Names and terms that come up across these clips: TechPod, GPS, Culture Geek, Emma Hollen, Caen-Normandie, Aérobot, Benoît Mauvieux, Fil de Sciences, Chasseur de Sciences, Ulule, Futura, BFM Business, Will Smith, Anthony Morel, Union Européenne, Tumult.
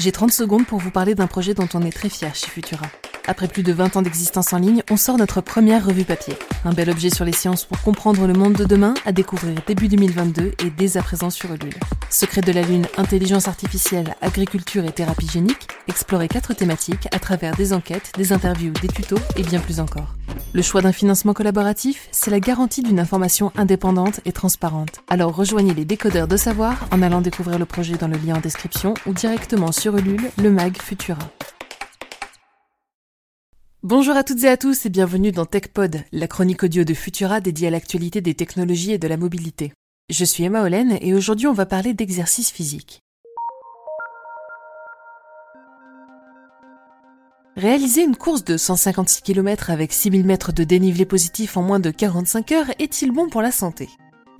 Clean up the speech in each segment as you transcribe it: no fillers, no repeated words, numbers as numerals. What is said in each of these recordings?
J'ai 30 secondes pour vous parler d'un projet dont on est très fiers chez Futura. Après plus de 20 ans d'existence en ligne, on sort notre première revue papier. Un bel objet sur les sciences pour comprendre le monde de demain, à découvrir début 2022 et dès à présent sur Ulule. Secrets de la Lune, intelligence artificielle, agriculture et thérapie génique, explorez 4 thématiques à travers des enquêtes, des interviews, des tutos et bien plus encore. Le choix d'un financement collaboratif, c'est la garantie d'une information indépendante et transparente. Alors rejoignez les décodeurs de savoir en allant découvrir le projet dans le lien en description ou directement sur Ulule, le mag Futura. Bonjour à toutes et à tous et bienvenue dans TechPod, la chronique audio de Futura dédiée à l'actualité des technologies et de la mobilité. Je suis Emma Hollen et aujourd'hui on va parler d'exercice physique. Réaliser une course de 156 km avec 6000 mètres de dénivelé positif en moins de 45 heures est-il bon pour la santé ?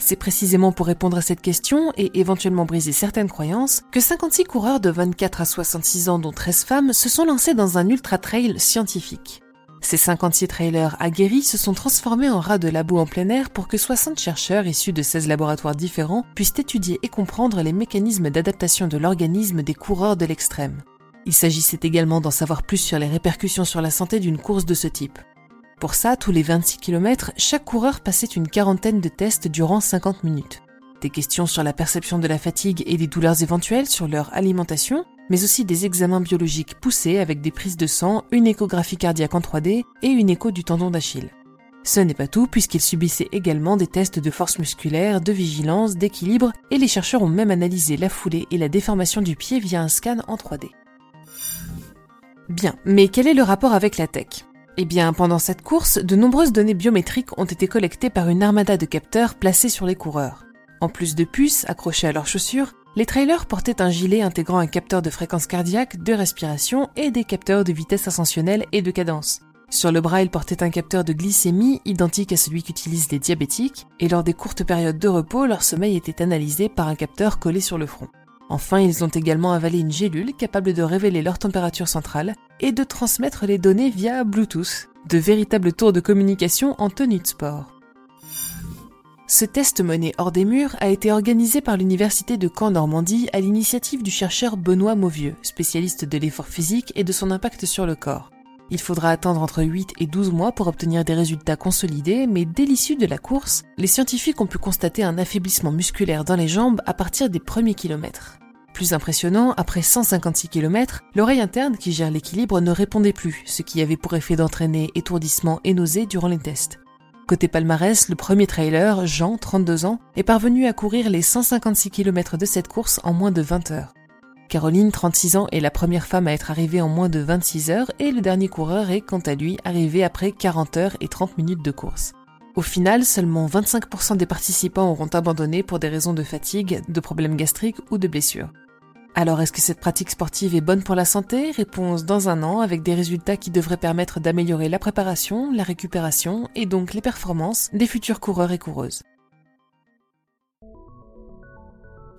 C'est précisément pour répondre à cette question et éventuellement briser certaines croyances que 56 coureurs de 24 à 66 ans dont 13 femmes se sont lancés dans un ultra-trail scientifique. Ces 56 trailers aguerris se sont transformés en rats de labo en plein air pour que 60 chercheurs issus de 16 laboratoires différents puissent étudier et comprendre les mécanismes d'adaptation de l'organisme des coureurs de l'extrême. Il s'agissait également d'en savoir plus sur les répercussions sur la santé d'une course de ce type. Pour ça, tous les 26 km, chaque coureur passait une quarantaine de tests durant 50 minutes. Des questions sur la perception de la fatigue et des douleurs éventuelles sur leur alimentation, mais aussi des examens biologiques poussés avec des prises de sang, une échographie cardiaque en 3D et une écho du tendon d'Achille. Ce n'est pas tout, puisqu'ils subissaient également des tests de force musculaire, de vigilance, d'équilibre, et les chercheurs ont même analysé la foulée et la déformation du pied via un scan en 3D. Bien, mais quel est le rapport avec la tech ? Eh bien, pendant cette course, de nombreuses données biométriques ont été collectées par une armada de capteurs placés sur les coureurs. En plus de puces accrochées à leurs chaussures, les trailers portaient un gilet intégrant un capteur de fréquence cardiaque, de respiration et des capteurs de vitesse ascensionnelle et de cadence. Sur le bras, ils portaient un capteur de glycémie identique à celui qu'utilisent les diabétiques, et lors des courtes périodes de repos, leur sommeil était analysé par un capteur collé sur le front. Enfin, ils ont également avalé une gélule capable de révéler leur température centrale et de transmettre les données via Bluetooth. De véritables tours de communication en tenue de sport. Ce test mené hors des murs a été organisé par l'université de Caen-Normandie à l'initiative du chercheur Benoît Mauvieux, spécialiste de l'effort physique et de son impact sur le corps. Il faudra attendre entre 8 et 12 mois pour obtenir des résultats consolidés, mais dès l'issue de la course, les scientifiques ont pu constater un affaiblissement musculaire dans les jambes à partir des premiers kilomètres. Plus impressionnant, après 156 km, l'oreille interne qui gère l'équilibre ne répondait plus, ce qui avait pour effet d'entraîner étourdissement et nausées durant les tests. Côté palmarès, le premier trailer, Jean, 32 ans, est parvenu à courir les 156 km de cette course en moins de 20 heures. Caroline, 36 ans, est la première femme à être arrivée en moins de 26 heures et le dernier coureur est, quant à lui, arrivé après 40 heures et 30 minutes de course. Au final, seulement 25% des participants auront abandonné pour des raisons de fatigue, de problèmes gastriques ou de blessures. Alors est-ce que cette pratique sportive est bonne pour la santé ? Réponse dans un an avec des résultats qui devraient permettre d'améliorer la préparation, la récupération et donc les performances des futurs coureurs et coureuses.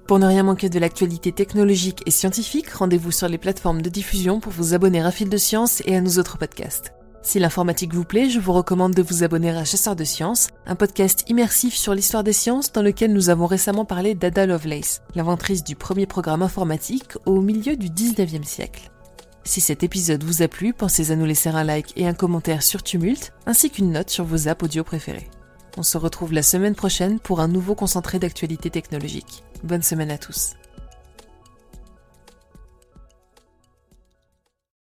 Pour ne rien manquer de l'actualité technologique et scientifique, rendez-vous sur les plateformes de diffusion pour vous abonner à Fil de Sciences et à nos autres podcasts. Si l'informatique vous plaît, je vous recommande de vous abonner à Chasseur de Sciences, un podcast immersif sur l'histoire des sciences dans lequel nous avons récemment parlé d'Ada Lovelace, l'inventrice du premier programme informatique au milieu du 19e siècle. Si cet épisode vous a plu, pensez à nous laisser un like et un commentaire sur Tumult, ainsi qu'une note sur vos apps audio préférées. On se retrouve la semaine prochaine pour un nouveau concentré d'actualités technologiques. Bonne semaine à tous.